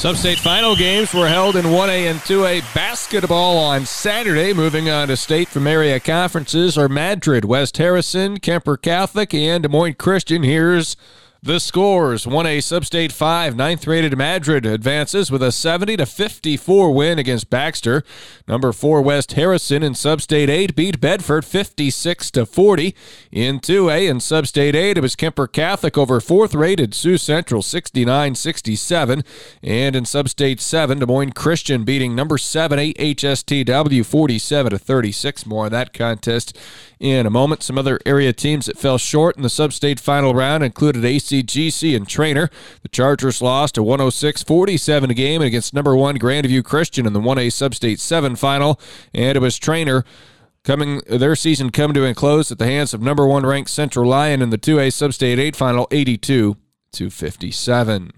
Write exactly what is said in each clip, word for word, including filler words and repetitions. Substate final games were held in one A and two A basketball on Saturday. Moving on to state from area conferences are Madrid, West Harrison, Kuemper Catholic, and Des Moines Christian. Here's the scores. one A Substate five, ninth-rated Madrid advances with a seventy to fifty-four win against Baxter. Number four West Harrison in Substate eight beat Bedford fifty-six to forty. In two A in Substate eight, it was Kuemper Catholic over fourth-rated Sioux Central sixty-nine sixty-seven. And in Substate seven, Des Moines Christian beating number seven A H S T W forty-seven to thirty-six. More on that contest in a moment. Some other area teams that fell short in the Substate final round included A C G C and Trainer. The Chargers lost a one oh six forty-seven game against number one Grandview Christian in the one A Substate seven final. And it was Trainer coming their season come to a close at the hands of number one ranked Central Lion in the two A Substate eight final eighty-two to fifty-seven.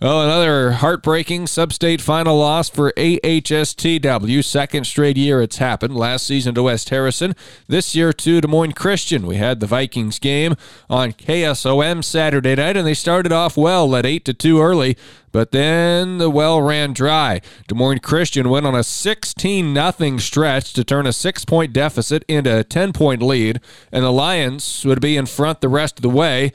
Oh, another heartbreaking Substate final loss for A H S T W. Second straight year it's happened. Last season to West Harrison. This year to Des Moines Christian. We had the Vikings game on K S O M Saturday night, and they started off well, led eight to two early, but then the well ran dry. Des Moines Christian went on a sixteen nothing stretch to turn a six-point deficit into a ten-point lead, and the Lions would be in front the rest of the way,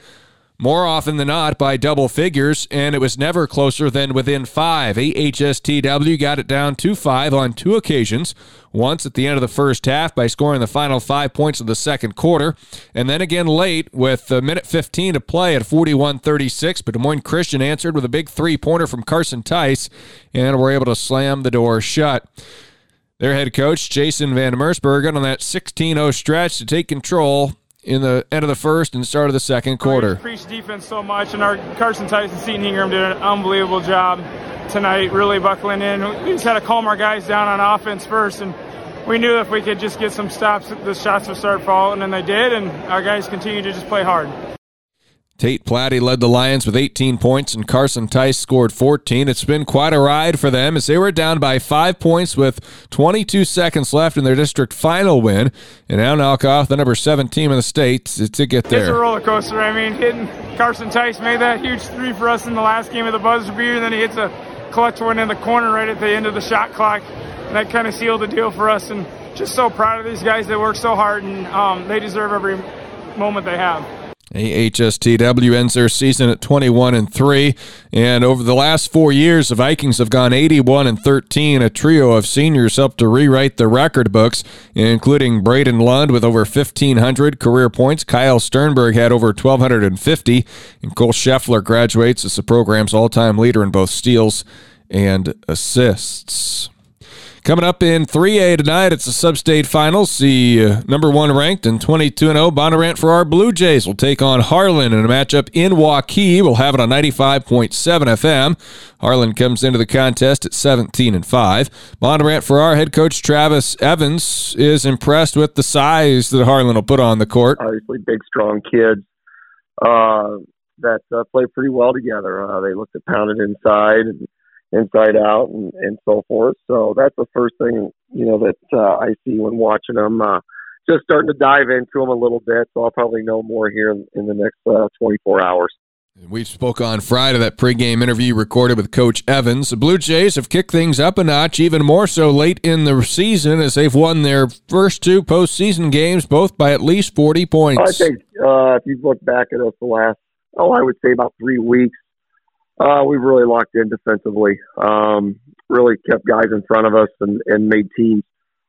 more often than not by double figures, and it was never closer than within five. A H S T W got it down two five on two occasions, once at the end of the first half by scoring the final five points of the second quarter, and then again late with a minute fifteen to play at forty-one thirty-six, but Des Moines Christian answered with a big three-pointer from Carson Tice, and were able to slam the door shut. Their head coach, Jason Van Mersbergen, on that sixteen oh stretch to take control in the end of the first and start of the second quarter. We preach defense so much, and our Carson Tyson, Seton Ingram did an unbelievable job tonight, really buckling in. We just had to calm our guys down on offense first, and we knew if we could just get some stops, the shots would start falling, and they did, and our guys continued to just play hard. Tate Platt led the Lions with eighteen points, and Carson Tice scored fourteen. It's been quite a ride for them as they were down by five points with twenty-two seconds left in their district final win, and now knock off the number seven team in the state to get there. It's a roller coaster. I mean, hitting Carson Tice made that huge three for us in the last game of the buzzer beater, and then he hits a clutch one in the corner right at the end of the shot clock, and that kind of sealed the deal for us. And just so proud of these guys. They work so hard, and um, they deserve every moment they have. A H S T W ends their season at twenty-one and three, and over the last four years, the Vikings have gone eighty-one and thirteen. A trio of seniors helped to rewrite the record books, including Braden Lund with over fifteen hundred career points. Kyle Sternberg had over twelve fifty, and Cole Scheffler graduates as the program's all-time leader in both steals and assists. Coming up in three A tonight, it's the Substate Finals. The uh, number one ranked and twenty-two and oh Bondurant-Farrar Blue Jays will take on Harlan in a matchup in Waukee. We'll have it on ninety-five point seven F M. Harlan comes into the contest at seventeen and five. Bondurant-Farrar head coach Travis Evans is impressed with the size that Harlan will put on the court. Obviously, big, strong kids uh, that uh, play pretty well together. Uh, they look to pound it inside and inside out and, and so forth. So that's the first thing, you know, that uh, I see when watching them. Uh, just starting to dive into them a little bit, so I'll probably know more here in, in the next uh, twenty-four hours. We spoke on Friday, that pregame interview recorded with Coach Evans. The Blue Jays have kicked things up a notch, even more so late in the season, as they've won their first two postseason games, both by at least forty points. I think uh, if you look back at us the last, oh, I would say about three weeks, Uh, we really locked in defensively, um, really kept guys in front of us and, and made teams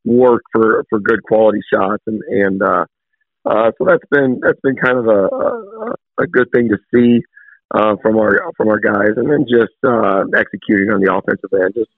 work for, for good quality shots. And, and uh, uh, so that's been, that's been kind of a, a, a good thing to see uh, from our, from our guys. And then just uh, executing on the offensive end, just,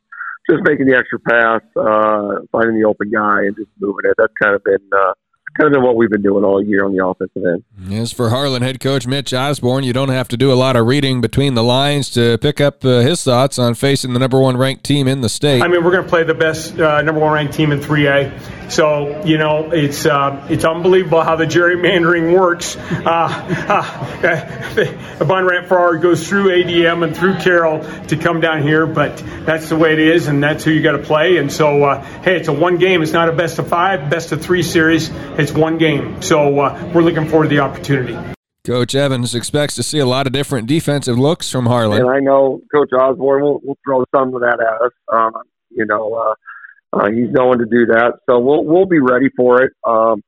just making the extra pass, uh, finding the open guy and just moving it. That's kind of been, uh, kind of what we've been doing all year on the offensive end. As for Harlan head coach Mitch Osborne, you don't have to do a lot of reading between the lines to pick up uh, his thoughts on facing the number one ranked team in the state. I mean, we're going to play the best uh, number one ranked team in three A. So, you know, it's uh, it's unbelievable how the gerrymandering works. Uh, uh, Bondurant-Farrar goes through A D M and through Carroll to come down here, but that's the way it is, and that's who you got to play. And so, uh, hey, it's a one game. It's not a best of five, best of three series. It's one game, so uh, we're looking forward to the opportunity. Coach Evans expects to see a lot of different defensive looks from Harlan. And I know Coach Osborne will, will throw some of that at us. Um, you know, uh, uh, he's known to do that. So we'll we'll be ready for it. Um,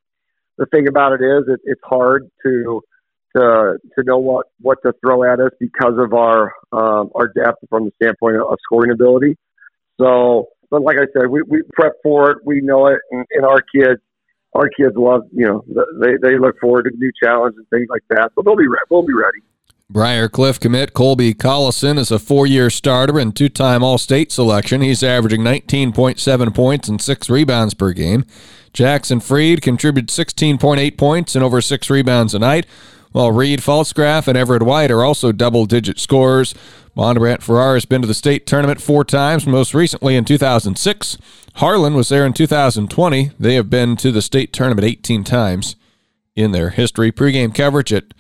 the thing about it is it, it's hard to to to know what, what to throw at us because of our um, our depth from the standpoint of scoring ability. So, but like I said, we, we prep for it. We know it. And, and our kids, Our kids love, you know, they, they look forward to new challenges and things like that. So they'll be re- we'll be ready. Briarcliff commit Colby Collison is a four-year starter and two-time All-State selection. He's averaging nineteen point seven points and six rebounds per game. Jackson Freed contributed sixteen point eight points and over six rebounds a night, while Reed Falsgraf and Everett White are also double-digit scorers. Bondurant-Farrar has been to the state tournament four times, most recently in two thousand six. Harlan was there in two thousand twenty. They have been to the state tournament eighteen times in their history. Pre-game coverage at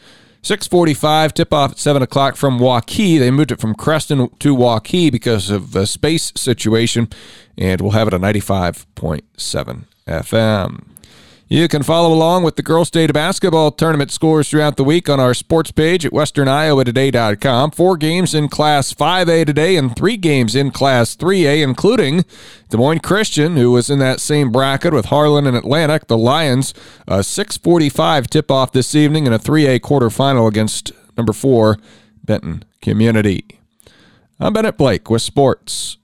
six forty-five, tip-off at seven o'clock from Waukee. They moved it from Creston to Waukee because of a space situation, and we'll have it on ninety-five point seven F M. You can follow along with the Girls State Basketball Tournament scores throughout the week on our sports page at western iowa today dot com. Four games in Class five A today and three games in Class three A, including Des Moines Christian, who was in that same bracket with Harlan and Atlantic. The Lions, a six forty-five tip-off this evening in a three A quarterfinal against number four Benton Community. I'm Bennett Blake with sports.